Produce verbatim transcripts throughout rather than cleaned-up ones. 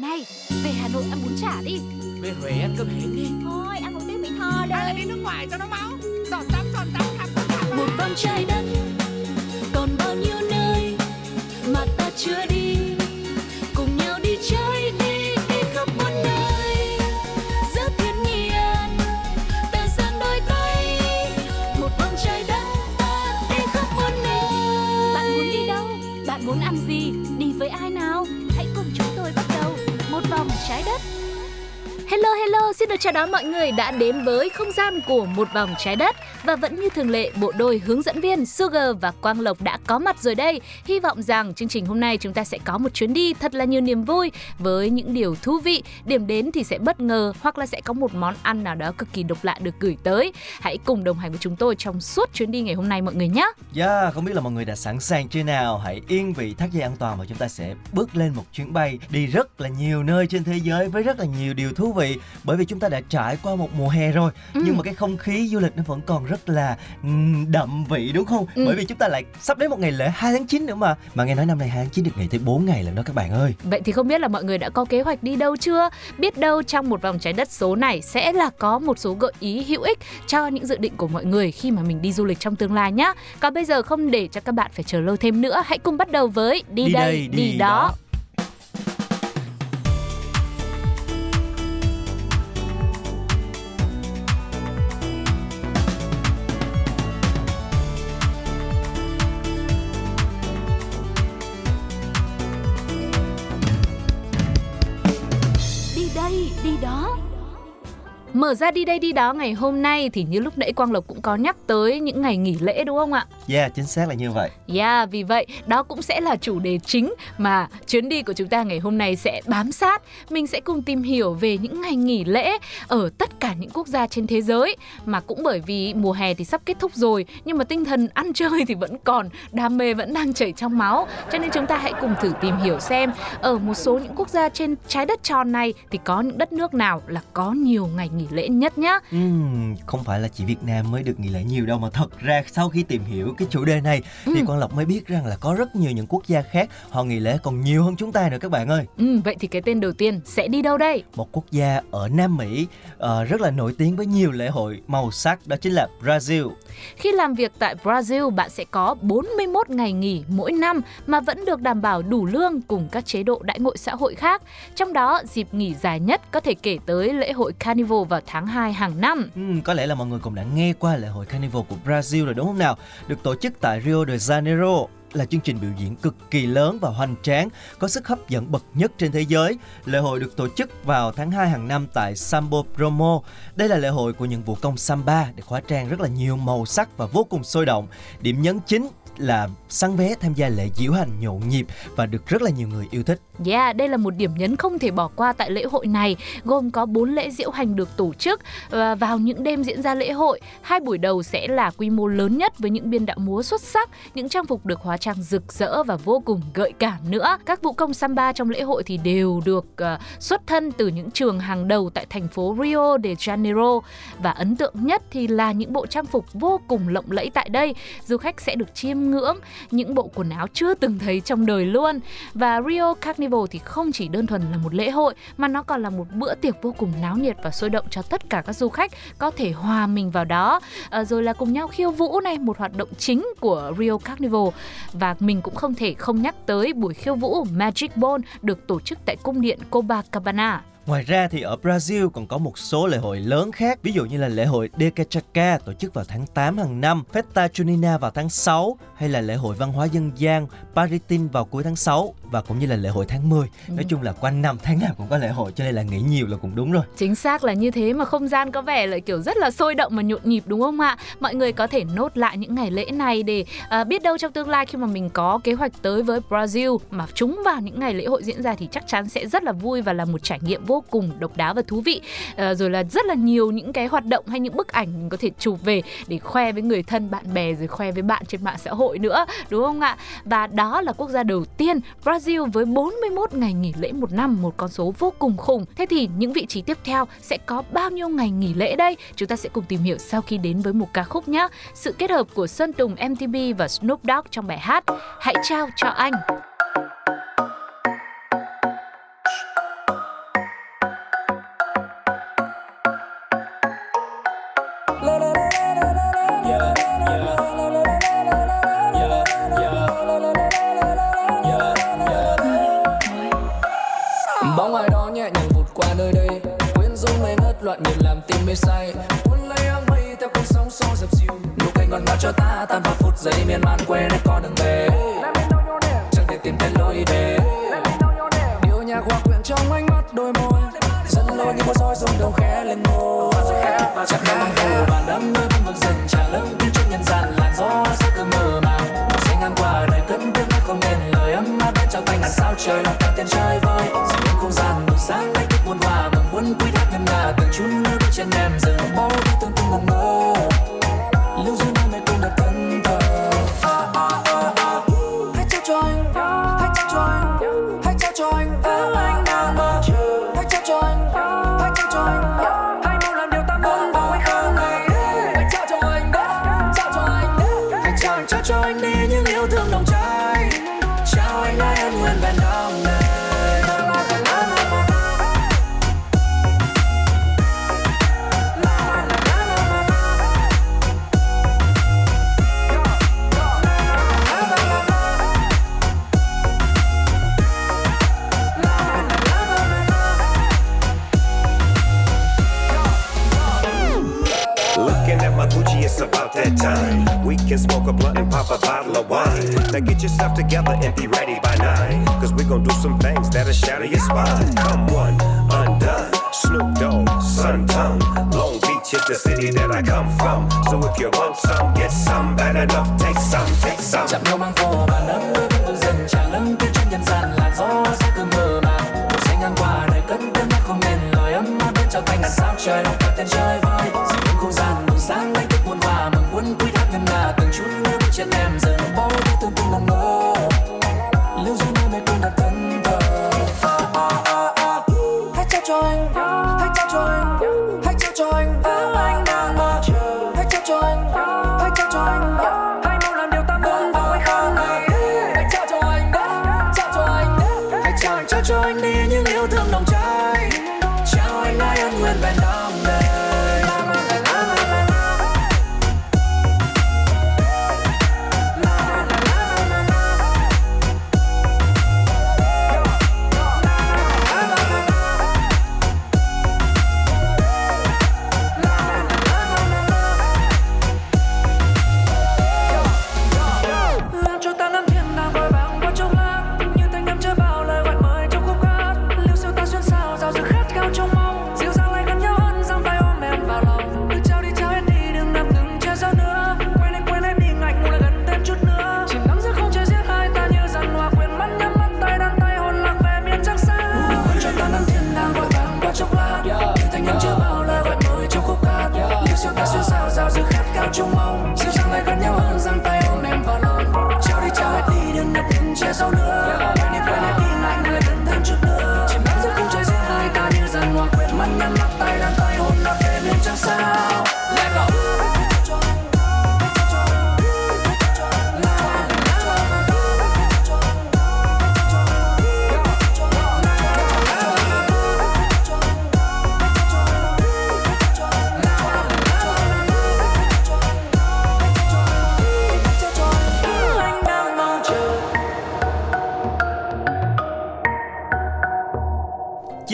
Này, về Hà Nội ăn bún chả đi. Về Huế ăn cơm hến đi. Thôi, ăn một tiếng Mỹ Tho đây. Hay là đi nước ngoài cho nó máu. Giọt tắm, giọt tắm, khắp khắp khắp. Một vòng trái đất, còn bao nhiêu nơi mà ta chưa đi. Cùng nhau đi chơi đi, đi khắp mọi nơi. Giữa thiên nhiên, ta dang đôi tay. Một vòng trái đất, ta đi khắp mọi nơi. Bạn muốn đi đâu? Bạn muốn ăn gì? Đi với ai nào? Hãy cùng chúng tôi bắt đầu một vòng trái đất. Hello, hello, xin được chào đón mọi người đã đến với không gian của Một Vòng Trái Đất. Và vẫn như thường lệ, bộ đôi hướng dẫn viên Sugar và Quang Lộc đã có mặt rồi đây. Hy vọng rằng chương trình hôm nay chúng ta sẽ có một chuyến đi thật là nhiều niềm vui với những điều thú vị. Điểm đến thì sẽ bất ngờ hoặc là sẽ có một món ăn nào đó cực kỳ độc lạ được gửi tới. Hãy cùng đồng hành với chúng tôi trong suốt chuyến đi ngày hôm nay mọi người nhé. Yeah, không biết là mọi người đã sẵn sàng chưa nào? Hãy yên vị thắt dây an toàn và chúng ta sẽ bước lên một chuyến bay đi rất là nhiều nơi trên thế giới với rất là nhiều điều thú vị. Bởi vì chúng ta đã trải qua một mùa hè rồi, ừ. nhưng mà cái không khí du lịch nó vẫn còn rất là đậm vị đúng không? Ừ. Bởi vì chúng ta lại sắp đến một ngày lễ hai tháng chín nữa mà. Mà nghe nói năm nay hai tháng chín được nghỉ tới bốn ngày lần đó các bạn ơi. Vậy thì không biết là mọi người đã có kế hoạch đi đâu chưa? Biết đâu trong Một Vòng Trái Đất số này sẽ là có một số gợi ý hữu ích cho những dự định của mọi người khi mà mình đi du lịch trong tương lai nhá. Còn bây giờ không để cho các bạn phải chờ lâu thêm nữa, hãy cùng bắt đầu với Đi, đi đây, đây, đi, đi đó, đó. Mở ra đi đây đi đó ngày hôm nay thì như lúc nãy Quang Lộc cũng có nhắc tới những ngày nghỉ lễ đúng không ạ? Yeah, chính xác là như vậy. Yeah, vì vậy đó cũng sẽ là chủ đề chính mà chuyến đi của chúng ta ngày hôm nay sẽ bám sát. Mình sẽ cùng tìm hiểu về những ngày nghỉ lễ ở tất cả những quốc gia trên thế giới. Mà cũng bởi vì mùa hè thì sắp kết thúc rồi, nhưng mà tinh thần ăn chơi thì vẫn còn, đam mê vẫn đang chảy trong máu. Cho nên chúng ta hãy cùng thử tìm hiểu xem ở một số những quốc gia trên trái đất tròn này thì có những đất nước nào là có nhiều ngày nghỉ lễ nhất nhá. Ừ, không phải là chỉ Việt Nam mới được nghỉ lễ nhiều đâu, mà thật ra sau khi tìm hiểu cái chủ đề này ừ. thì Quang Lộc mới biết rằng là có rất nhiều những quốc gia khác họ nghỉ lễ còn nhiều hơn chúng ta nữa các bạn ơi. Ừ, vậy thì cái tên đầu tiên sẽ đi đâu đây? Một quốc gia ở Nam Mỹ uh, rất là nổi tiếng với nhiều lễ hội màu sắc, đó chính là Brazil. Khi làm việc tại Brazil, bạn sẽ có bốn mươi mốt ngày nghỉ mỗi năm mà vẫn được đảm bảo đủ lương cùng các chế độ đãi ngộ xã hội khác. Trong đó, dịp nghỉ dài nhất có thể kể tới lễ hội Carnival vào tháng hai hàng năm. Ừ, có lẽ là mọi người cũng đã nghe qua lễ hội Carnival của Brazil rồi đúng không nào? Được tổ chức tại Rio de Janeiro, là chương trình biểu diễn cực kỳ lớn và hoành tráng, có sức hấp dẫn bậc nhất trên thế giới. Lễ hội được tổ chức vào tháng hai hàng năm tại Samba Promo. Đây là lễ hội của những vũ công samba để hóa trang rất là nhiều màu sắc và vô cùng sôi động. Điểm nhấn chính là săn vé tham gia lễ diễu hành nhộn nhịp và được rất là nhiều người yêu thích. Yeah, đây là một điểm nhấn không thể bỏ qua tại lễ hội này, gồm có bốn lễ diễu hành được tổ chức và vào những đêm diễn ra lễ hội. Hai buổi đầu sẽ là quy mô lớn nhất với những biên đạo múa xuất sắc, những trang phục được hóa trang rực rỡ và vô cùng gợi cảm nữa. Các vũ công samba trong lễ hội thì đều được uh, xuất thân từ những trường hàng đầu tại thành phố Rio de Janeiro, và ấn tượng nhất thì là những bộ trang phục vô cùng lộng lẫy tại đây. Du khách sẽ được chiêm ngưỡng những bộ quần áo chưa từng thấy trong đời luôn. Và Rio Carnival thì không chỉ đơn thuần là một lễ hội mà nó còn là một bữa tiệc vô cùng náo nhiệt và sôi động cho tất cả các du khách có thể hòa mình vào đó, à, rồi là cùng nhau khiêu vũ này, một hoạt động chính của Rio Carnival. Và mình cũng không thể không nhắc tới buổi khiêu vũ Magic Ball được tổ chức tại cung điện Copacabana. Ngoài ra thì ở Brazil còn có một số lễ hội lớn khác, ví dụ như là lễ hội Decachaca tổ chức vào tháng tám hàng năm, Festa Junina vào tháng sáu, hay là lễ hội văn hóa dân gian Paritin vào cuối tháng sáu, và cũng như là lễ hội tháng mười. Nói chung là quanh năm tháng nào cũng có lễ hội, cho nên là nghỉ nhiều là cũng đúng rồi. Chính xác là như thế, mà không gian có vẻ là kiểu rất là sôi động và nhộn nhịp đúng không ạ? Mọi người có thể nốt lại những ngày lễ này để à, biết đâu trong tương lai khi mà mình có kế hoạch tới với Brazil mà chúng vào những ngày lễ hội diễn ra thì chắc chắn sẽ rất là vui và là một trải nghiệm vô cùng độc đáo và thú vị. À, rồi là rất là nhiều những cái hoạt động hay những bức ảnh mình có thể chụp về để khoe với người thân, bạn bè, rồi khoe với bạn trên mạng xã hội nữa, đúng không ạ? Và đó là quốc gia đầu tiên, Brazil, với bốn mươi mốt ngày nghỉ lễ một năm, một con số vô cùng khủng. Thế thì những vị trí tiếp theo sẽ có bao nhiêu ngày nghỉ lễ đây? Chúng ta sẽ cùng tìm hiểu sau khi đến với một ca khúc nhé. Sự kết hợp của Sơn Tùng em tê pê và Snoop Dogg trong bài hát Hãy Trao Cho Anh. bóng ai đó nhẹ nhàng vụt qua nơi đây, quyến rũ mê ngất loạn nhịp làm tim mê say, cuốn lấy áng mây theo cơn sóng xô dập dìu. Lúc anh còn ngó cho ta tan vào phút giây miên man quên hết con đường về, chẳng thể tìm thấy lối về. Điệu nhạc hòa quyện trong ánh mắt đôi môi, dẫn lối như một rối rung đầu khẽ lên môi. Chẳng thể bằng hồ bàn đắm nơi vương vực dần trà lấp như trong nhân gian làn gió rất cứ mờ màng. Màu xanh ngang qua đời cất tiếng nói không nên lời ấm áp bên trao tay là sao trời lòng ta tiền chơi vơi. Dừng đến không gian buổi sáng đánh thức muôn hòa mừng muốn quýt hát ngân nga từng chút nước bước chân em dừng bao đi tương tư ngẩn ngơ. Lưu duyên nơi mê cung đặt thân thờ. Hãy trao cho anh, hãy trao cho anh, hãy trao cho anh và anh đang mơ. Hãy trao cho anh, hãy trao cho anh. Trao cho anh đi những yêu thương nồng cháy, trao anh lại ân nguyên bên đông này. It's about that time. We can smoke a blunt and pop a bottle of wine. Now get yourself together and be ready by nine. Cause we gon' do some things that'll shatter your spine. Come one, undone. Snoop Dogg, Suntone. Long Beach is the city that I come from. So if you want some, get some. Bad enough, take some, take some. Chạm nhau mang phô và nấm với vương vương dần. Trà lấm tiêu trên nhân gian là gió sẽ cứ mờ màng. Một xanh ngang qua đời cất tiếng nói không nên lời ấm áp bên trao tay là sao trời lòng ta tên chơi vơi. Dừng đến không gian buổi sáng đánh thức muôn hòa mừng muốn quýt hát ngân nga từng chút nước bước chân em dừng bao đi tương tư ngẩn ngơ. Lưu duyên nơi mê cung đặt thân thờ. Hãy trao cho anh, hãy trao cho anh, hãy trao cho anh và anh đang mơ. Hãy trao cho anh, hãy trao cho anh, hãy mau làm điều ta muốn vào hay không này. Hãy trao cho anh, trao cho anh, hãy trao anh, trao cho anh đi những yêu thương nồng cháy, trao anh mãi ân nguyên vẹn đam mê.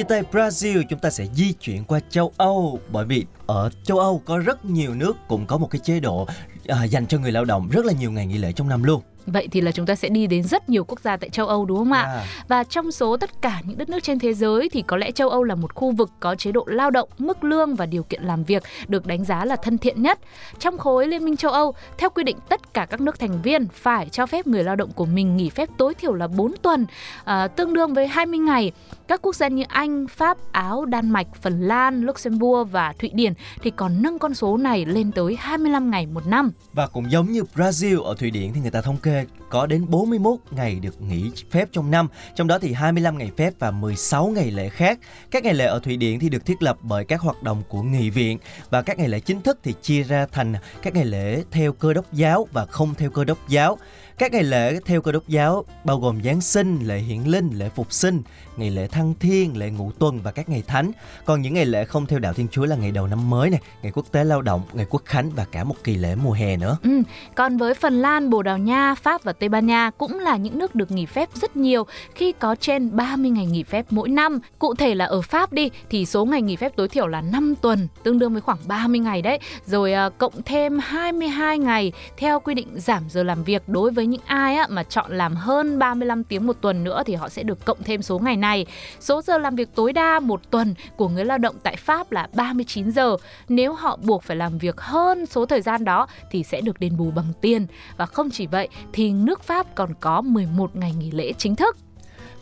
Tại Brazil chúng ta sẽ di chuyển qua châu Âu, bởi vì ở châu Âu có rất nhiều nước cũng có một cái chế độ à, dành cho người lao động rất là nhiều ngày nghỉ lễ trong năm luôn. Vậy thì là chúng ta sẽ đi đến rất nhiều quốc gia tại châu Âu đúng không ạ? À. Và trong số tất cả những đất nước trên thế giới thì có lẽ châu Âu là một khu vực có chế độ lao động, mức lương và điều kiện làm việc được đánh giá là thân thiện nhất. Trong khối Liên minh châu Âu, theo quy định tất cả các nước thành viên phải cho phép người lao động của mình nghỉ phép tối thiểu là bốn tuần, à, tương đương với hai mươi ngày. Các quốc gia như Anh, Pháp, Áo, Đan Mạch, Phần Lan, Luxembourg và Thụy Điển thì còn nâng con số này lên tới hai mươi lăm ngày một năm. Và cũng giống như Brazil, ở Thụy Điển thì người ta thống kê có đến bốn mươi mốt ngày được nghỉ phép trong năm, trong đó thì hai mươi lăm ngày phép và mười sáu ngày lễ khác. Các ngày lễ ở Thụy Điển thì được thiết lập bởi các hoạt động của nghị viện, và các ngày lễ chính thức thì chia ra thành các ngày lễ theo cơ đốc giáo và không theo cơ đốc giáo. Các ngày lễ theo Cơ Đốc giáo bao gồm Giáng sinh, lễ hiển linh, lễ phục sinh, ngày lễ thăng thiên, lễ ngũ tuần và các ngày thánh. Còn những ngày lễ không theo đạo Thiên Chúa là ngày đầu năm mới này, ngày quốc tế lao động, ngày quốc khánh và cả một kỳ lễ mùa hè nữa. Ừ. Còn với Phần Lan, Bồ Đào Nha, Pháp và Tây Ban Nha cũng là những nước được nghỉ phép rất nhiều khi có trên ba mươi ngày nghỉ phép mỗi năm. Cụ thể là ở Pháp đi thì số ngày nghỉ phép tối thiểu là năm tuần, tương đương với khoảng ba mươi ngày đấy. Rồi à, cộng thêm hai mươi hai ngày theo quy định giảm giờ làm việc đối với những ai á, mà chọn làm hơn ba mươi lăm tiếng một tuần nữa thì họ sẽ được cộng thêm số ngày này. Số giờ làm việc tối đa một tuần của người lao động tại Pháp là ba mươi chín giờ. Nếu họ buộc phải làm việc hơn số thời gian đó thì sẽ được đền bù bằng tiền. Và không chỉ vậy thì nước Pháp còn có mười một ngày nghỉ lễ chính thức.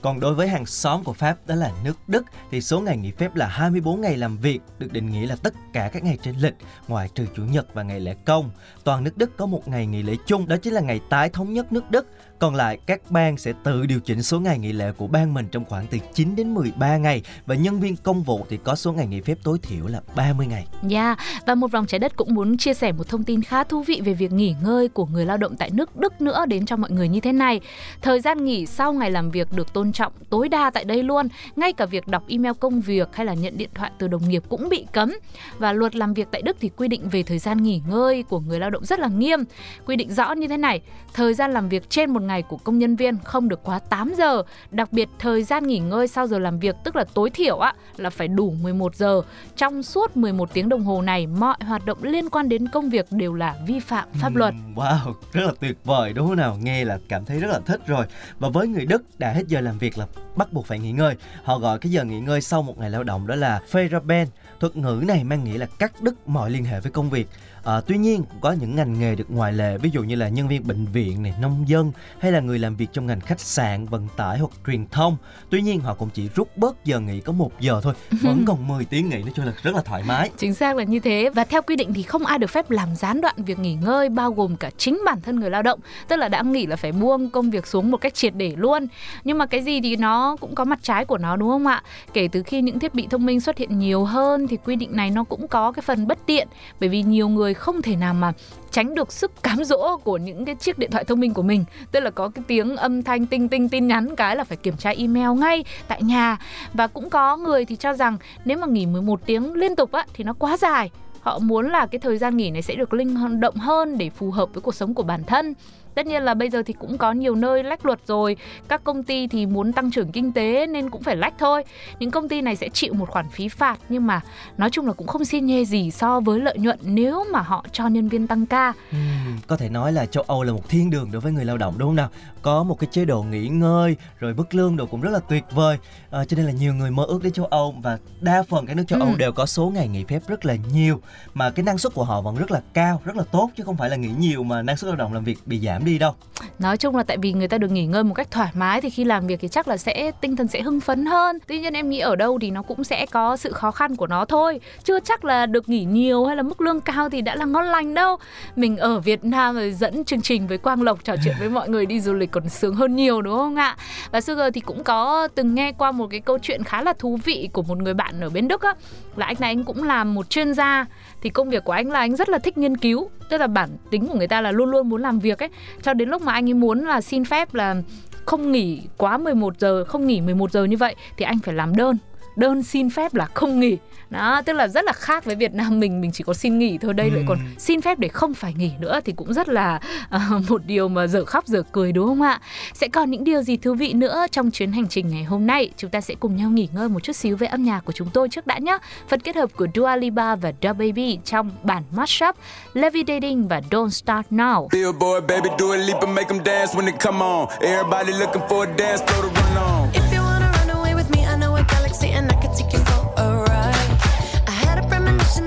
Còn đối với hàng xóm của Pháp đó là nước Đức thì số ngày nghỉ phép là hai mươi bốn ngày làm việc, được định nghĩa là tất cả các ngày trên lịch ngoại trừ chủ nhật và ngày lễ công. Toàn nước Đức có một ngày nghỉ lễ chung, đó chính là ngày tái thống nhất nước Đức. Còn lại các bang sẽ tự điều chỉnh số ngày nghỉ lễ của bang mình trong khoảng từ chín đến mười ba ngày, và nhân viên công vụ thì có số ngày nghỉ phép tối thiểu là ba mươi ngày. Yeah. Và Một Vòng Trái Đất cũng muốn chia sẻ một thông tin khá thú vị về việc nghỉ ngơi của người lao động tại nước Đức nữa đến cho mọi người như thế này. Thời gian nghỉ sau ngày làm việc được tôn trọng tối đa tại đây luôn, ngay cả việc đọc email công việc hay là nhận điện thoại từ đồng nghiệp cũng bị cấm. Và luật làm việc tại Đức thì quy định về thời gian nghỉ ngơi của người lao động rất là nghiêm. Quy định rõ như thế này: thời gian làm việc trên một ngày của công nhân viên không được quá tám giờ, đặc biệt thời gian nghỉ ngơi sau giờ làm việc, tức là tối thiểu á, là phải đủ mười một giờ. Trong suốt mười một tiếng đồng hồ này, mọi hoạt động liên quan đến công việc đều là vi phạm pháp luật. Wow, rất là tuyệt vời đúng không nào? Nghe là cảm thấy rất là thích rồi. Và với người Đức, đã hết giờ làm việc là bắt buộc phải nghỉ ngơi. Họ gọi cái giờ nghỉ ngơi sau một ngày lao động đó là Feierabend. Thuật ngữ này mang nghĩa là cắt đứt mọi liên hệ với công việc. À, tuy nhiên cũng có những ngành nghề được ngoại lệ, ví dụ như là nhân viên bệnh viện này, nông dân hay là người làm việc trong ngành khách sạn, vận tải hoặc truyền thông. Tuy nhiên họ cũng chỉ rút bớt giờ nghỉ có một giờ thôi, vẫn còn mười tiếng nghỉ, nói chung là rất là thoải mái. Chính xác là như thế. Và theo quy định thì không ai được phép làm gián đoạn việc nghỉ ngơi, bao gồm cả chính bản thân người lao động, tức là đã nghỉ là phải buông công việc xuống một cách triệt để luôn. Nhưng mà cái gì thì nó cũng có mặt trái của nó đúng không ạ? Kể từ khi những thiết bị thông minh xuất hiện nhiều hơn thì quy định này nó cũng có cái phần bất tiện, bởi vì nhiều người không thể nào mà tránh được sức cám dỗ của những cái chiếc điện thoại thông minh của mình. Tức là có cái tiếng âm thanh tinh tinh tin nhắn cái là phải kiểm tra email ngay tại nhà. Và cũng có người thì cho rằng nếu mà nghỉ mười một tiếng liên tục á, thì nó quá dài. Họ muốn là cái thời gian nghỉ này sẽ được linh động hơn để phù hợp với cuộc sống của bản thân. Tất nhiên là bây giờ thì cũng có nhiều nơi lách luật rồi. Các công ty thì muốn tăng trưởng kinh tế nên cũng phải lách thôi. Những công ty này sẽ chịu một khoản phí phạt, nhưng mà nói chung là cũng không xin nhê gì so với lợi nhuận nếu mà họ cho nhân viên tăng ca. Ừ, có thể nói là châu Âu là một thiên đường đối với người lao động đúng không nào? Có một cái chế độ nghỉ ngơi rồi mức lương đồ cũng rất là tuyệt vời. À, cho nên là nhiều người mơ ước đến châu Âu, và đa phần các nước châu ừ. Âu đều có số ngày nghỉ phép rất là nhiều, mà cái năng suất của họ vẫn rất là cao, rất là tốt, chứ không phải là nghỉ nhiều mà năng suất lao động làm việc bị giảm đi đâu. Nói chung là tại vì người ta được nghỉ ngơi một cách thoải mái thì khi làm việc thì chắc là sẽ tinh thần sẽ hưng phấn hơn. Tuy nhiên em nghĩ ở đâu thì nó cũng sẽ có sự khó khăn của nó thôi. Chưa chắc là được nghỉ nhiều hay là mức lương cao thì đã là ngon lành đâu. Mình ở Việt Nam rồi dẫn chương trình với Quang Lộc trò chuyện với mọi người đi du lịch còn sướng hơn nhiều đúng không ạ? Và Sugar thì cũng có từng nghe qua một cái câu chuyện khá là thú vị của một người bạn ở bên Đức á, là anh này anh cũng làm một chuyên gia. Thì công việc của anh là anh rất là thích nghiên cứu, tức là bản tính của người ta là luôn luôn muốn làm việc ấy, cho đến lúc mà anh ấy muốn là xin phép là không nghỉ quá mười một giờ, không nghỉ mười một giờ như vậy thì anh phải làm đơn đơn xin phép là không nghỉ. Đó, tức là rất là khác với Việt Nam mình, mình chỉ có xin nghỉ thôi, đây ừ. lại còn xin phép để không phải nghỉ nữa thì cũng rất là uh, một điều mà dở khóc dở cười đúng không ạ? Sẽ còn những điều gì thú vị nữa trong chuyến hành trình ngày hôm nay? Chúng ta sẽ cùng nhau nghỉ ngơi một chút xíu với âm nhạc của chúng tôi trước đã nhé. Phần kết hợp của Dua Lipa và Da Baby trong bản mashup Levitating và Don't Start Now. Billboard baby Dua Lipa make them dance when they come on. Everybody looking for a dance floor to run on. If you wanna run away with me, I know a galaxy and I can take you for a ride.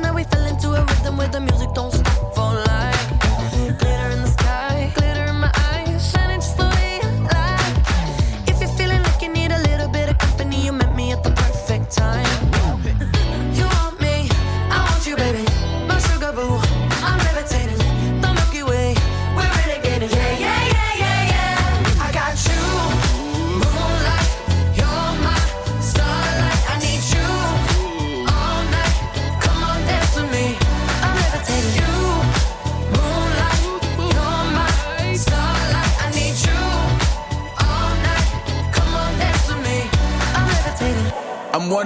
Now we fell into a rhythm where the music don't stop for life. Glitter in the sky, glitter in my eyes, shining just the way I like. If you're feeling like you need a little bit of company, you met me at the perfect time. You want me, I want you baby, my sugar boo, I'm levitating. The Milky Way, we're renegading, yeah, yeah, yeah, yeah, yeah. I got you, moonlight. I'm one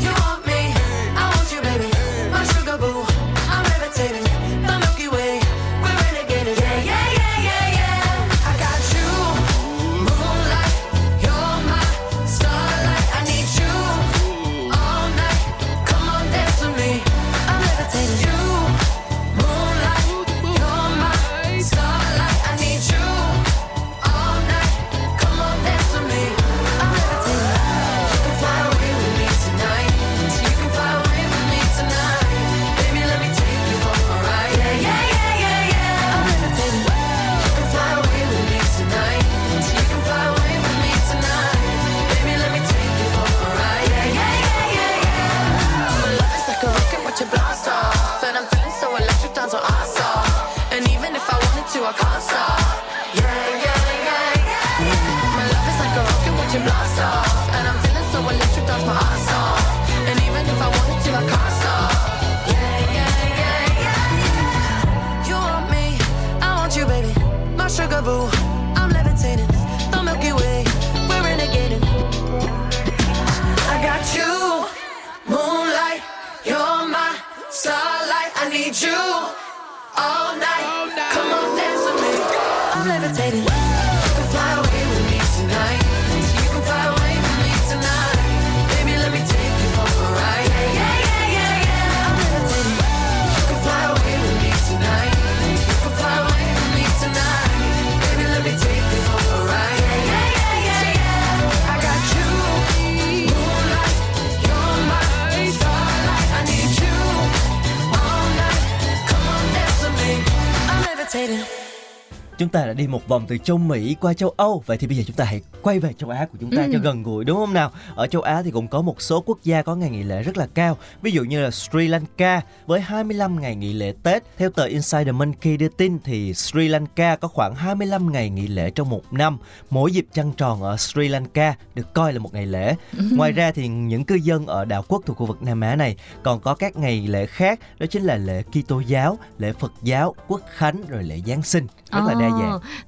You want me, I want you, baby. My sugar boo, I'm levitating. The Milky Way, we're renegading. Yeah, yeah, yeah, yeah, yeah. I got you, moonlight. You're my starlight. I need you all night. Come on, dance with me, I'm levitating. You, moonlight. You're my starlight. I need you all night. Come on, dance with me, I'm levitating. You can fly away with me tonight. You can fly away with me tonight. Baby, let me take you for a ride. Yeah, yeah, yeah, yeah, yeah. I'm levitating. You can fly away with me tonight. You can fly away with me tonight. Baby, let me take you for a ride. Yeah, yeah, yeah, yeah, yeah. Your love is like a rocket, watch it blast off. And I'm feeling so electric, that's what I saw. And even if I wanted to, I can't stop. Yeah, yeah, yeah, yeah, yeah. My love is like a rocket, watch it blast off. And I'm feeling so electric, that's what I saw. And even if I wanted to, I can't stop. Yeah, yeah, yeah, yeah, yeah. You want me, I want you, baby. My sugar boo, I'm levitating. The Milky Way, we're renegading. I got you, moonlight. You're my starlight. I need you all night. Come on, dance with me. I'm levitating. You can fly away with me tonight. You can fly away with me tonight. Baby, let me take you for a ride. Yeah, yeah, yeah, yeah, yeah. I'm levitating. You can fly away with me tonight. You can fly away with me tonight. Baby, let me take you for a ride. Yeah, yeah, yeah, yeah, yeah. I got you, moonlight. You're my starlight. I need you all night. Come on, dance with me. I'm levitating. Chúng ta đã đi một vòng từ châu Mỹ qua châu Âu, vậy thì bây giờ chúng ta hãy quay về châu Á của chúng ta cho gần gũi, đúng không nào? Ở châu Á thì cũng có một số quốc gia có ngày nghỉ lễ rất là cao, ví dụ như là Sri Lanka với hai mươi lăm ngày nghỉ lễ Tết. Theo tờ Insider Monkey đưa tin thì Sri Lanka có khoảng hai mươi lăm ngày nghỉ lễ trong một năm. Mỗi dịp trăng tròn ở Sri Lanka được coi là một ngày lễ. Ngoài ra thì những cư dân ở đảo quốc thuộc khu vực Nam Á này còn có các ngày lễ khác, đó chính là lễ Kitô giáo, lễ Phật giáo, Quốc khánh rồi lễ Giáng sinh, rất là đa dạng.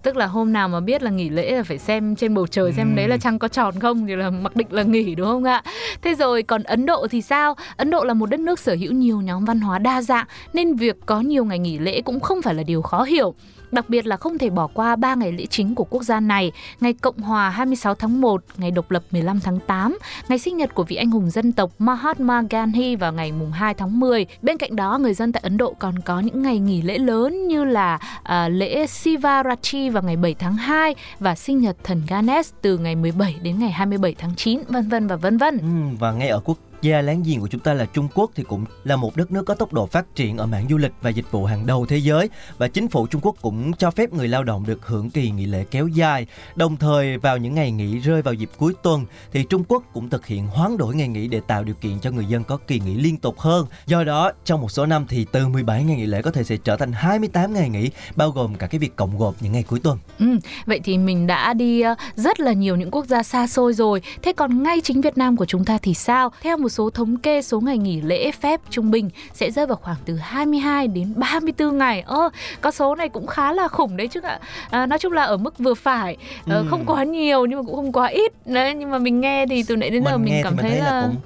Tức là hôm nào mà biết là nghỉ lễ là phải xem trên bầu trời xem ừ. đấy là trăng có tròn không thì là mặc định là nghỉ, đúng không ạ? Thế rồi còn Ấn Độ thì sao? Ấn Độ là một đất nước sở hữu nhiều nhóm văn hóa đa dạng nên việc có nhiều ngày nghỉ lễ cũng không phải là điều khó hiểu. Đặc biệt là không thể bỏ qua ba ngày lễ chính của quốc gia này: ngày Cộng hòa hai mươi sáu tháng một, ngày độc lập mười lăm tháng tám, ngày sinh nhật của vị anh hùng dân tộc Mahatma Gandhi vào ngày hai tháng mười. Bên cạnh đó, người dân tại Ấn Độ còn có những ngày nghỉ lễ lớn như là à, lễ Sivarachi vào ngày bảy tháng hai và sinh nhật thần Ganesh từ ngày mười bảy đến ngày hai mươi bảy tháng chín, vân vân và vân vân. Ừ, và ngay ở quốc gia láng giềng của chúng ta là Trung Quốc thì cũng là một đất nước có tốc độ phát triển ở mảng du lịch và dịch vụ hàng đầu thế giới, và chính phủ Trung Quốc cũng cho phép người lao động được hưởng kỳ nghỉ lễ kéo dài. Đồng thời vào những ngày nghỉ rơi vào dịp cuối tuần thì Trung Quốc cũng thực hiện hoán đổi ngày nghỉ để tạo điều kiện cho người dân có kỳ nghỉ liên tục hơn. Do đó trong một số năm thì từ mười bảy ngày nghỉ lễ có thể sẽ trở thành hai mươi tám ngày nghỉ, bao gồm cả cái việc cộng gộp những ngày cuối tuần. Ừ, vậy thì mình đã đi rất là nhiều những quốc gia xa xôi rồi. Thế còn ngay chính Việt Nam của chúng ta thì sao? Theo một số thống kê, số ngày nghỉ lễ phép trung bình sẽ rơi vào khoảng từ hai mươi hai đến ba mươi tư ngày. Ơ, có số này cũng khá là khủng đấy chứ ạ. À, nói chung là ở mức vừa phải, ừ. không quá nhiều nhưng mà cũng không quá ít. Đấy, nhưng mà mình nghe thì từ nãy đến mình giờ mình cảm mình thấy, thấy là, là... Cũng...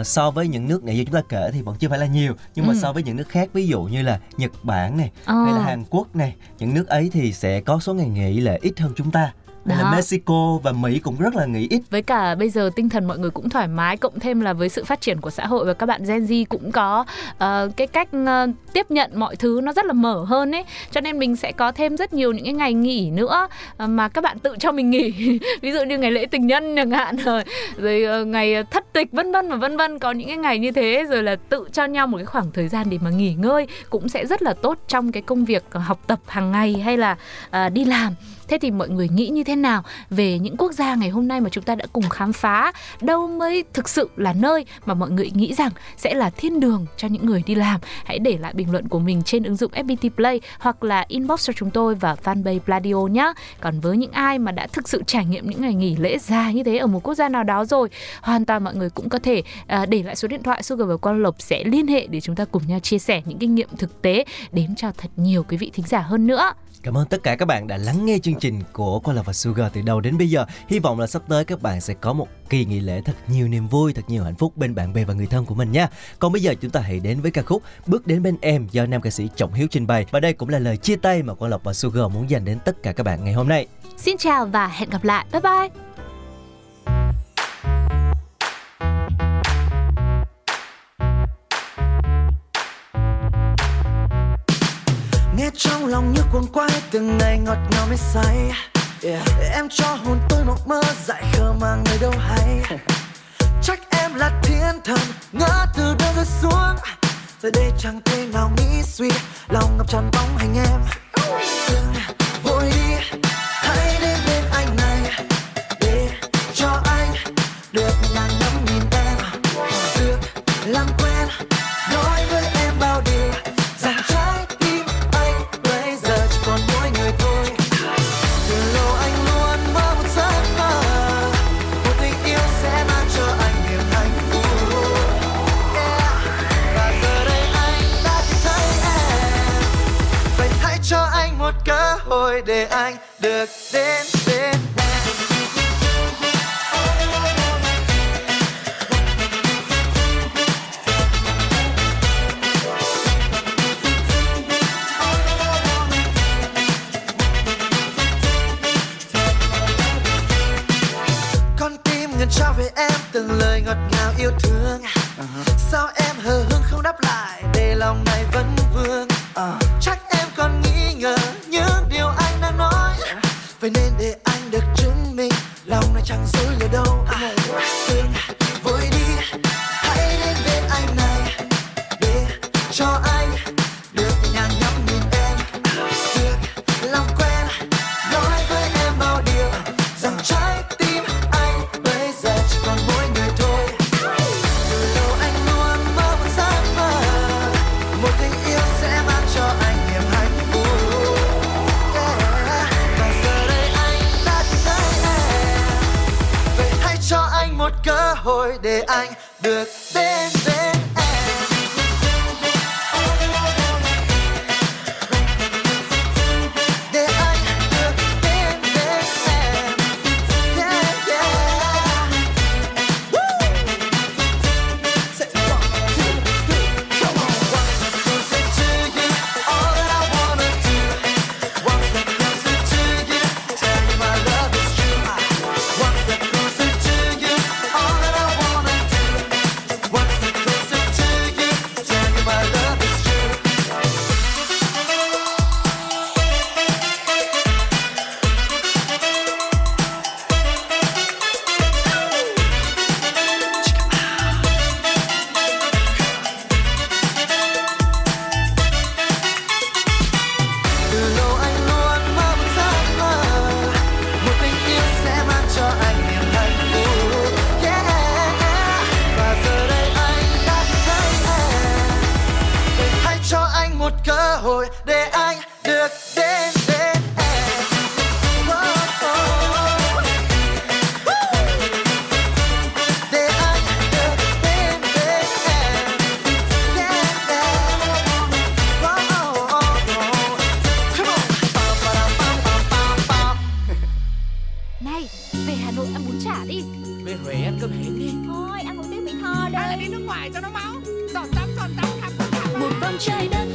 Uh, so với những nước nãy giờ chúng ta kể thì vẫn chưa phải là nhiều, nhưng ừ. mà so với những nước khác, ví dụ như là Nhật Bản này, à. hay là Hàn Quốc này, những nước ấy thì sẽ có số ngày nghỉ lễ ít hơn chúng ta. Đó. Mexico và Mỹ cũng rất là nghĩ ít. Với cả bây giờ tinh thần mọi người cũng thoải mái, cộng thêm là với sự phát triển của xã hội và các bạn Gen Z cũng có uh, cái cách uh, tiếp nhận mọi thứ nó rất là mở hơn ấy. Cho nên mình sẽ có thêm rất nhiều những cái ngày nghỉ nữa uh, mà các bạn tự cho mình nghỉ. Ví dụ như ngày lễ tình nhân chẳng hạn, rồi rồi uh, ngày thất tịch vân vân và vân vân, có những cái ngày như thế, rồi là tự cho nhau một cái khoảng thời gian để mà nghỉ ngơi cũng sẽ rất là tốt trong cái công việc học tập hàng ngày hay là uh, đi làm. Thế thì mọi người nghĩ như thế nào về những quốc gia ngày hôm nay mà chúng ta đã cùng khám phá? Đâu mới thực sự là nơi mà mọi người nghĩ rằng sẽ là thiên đường cho những người đi làm? Hãy để lại bình luận của mình trên ứng dụng ép pê tê Play hoặc là inbox cho chúng tôi và fanpage Pladio nhé. Còn với những ai mà đã thực sự trải nghiệm những ngày nghỉ lễ dài như thế ở một quốc gia nào đó rồi, hoàn toàn mọi người cũng có thể để lại số điện thoại, Sugar và Quang Lộc sẽ liên hệ để chúng ta cùng nhau chia sẻ những kinh nghiệm thực tế đến cho thật nhiều quý vị thính giả hơn nữa. Cảm ơn tất cả các bạn đã lắng nghe chương trình của Quang Lộc và Sugar từ đầu đến bây giờ. Hy vọng là sắp tới các bạn sẽ có một kỳ nghỉ lễ thật nhiều niềm vui, thật nhiều hạnh phúc bên bạn bè và người thân của mình nha. Còn bây giờ chúng ta hãy đến với ca khúc Bước Đến Bên Em do nam ca sĩ Trọng Hiếu trình bày. Và đây cũng là lời chia tay mà Quang Lộc và Sugar muốn dành đến tất cả các bạn ngày hôm nay. Xin chào và hẹn gặp lại. Bye bye. Nghe trong lòng như cuồng quay từng ngày ngọt ngào mê say, yeah. Em cho hồn tôi một mơ dại khờ mà người đâu hay. Chắc em là thiên thần ngỡ từ đâu rơi xuống, giờ đây chẳng thể nào nghĩ suy, lòng ngập tràn bóng hình em. Đừng vội đi, hãy đến bên anh này để cho anh được ngàn năm nhìn em, được làm quen nói với em bao điều rằng trái cơ hội để anh được đến bên em. Con tim ngần trao về em từng lời ngọt ngào yêu thương. Sao em hờ hững không đáp lại để lòng này vẫn vương. Chắc em còn nghi ngờ những điều anh đang nói, vậy nên để anh được chứng minh lòng này chẳng dối lừa đâu. à, Đừng vội đi, hãy đến bên anh này để cho anh được nhàn nhắm nhìn em, được làm quen nói với em bao điều rằng trái tim anh bây giờ chỉ còn mỗi người thôi. Từ lâu anh luôn mơ một giấc mơ, một tình yêu sẽ mang cho anh một cơ hội để anh được đến bên em. Để anh được đến bên em. Yeah, yeah. Woo! Say one, two, three, come on. One step closer to you, all that I wanna do. One step closer to you, tell you my love is true. One step closer to you. Một vòng trái đất.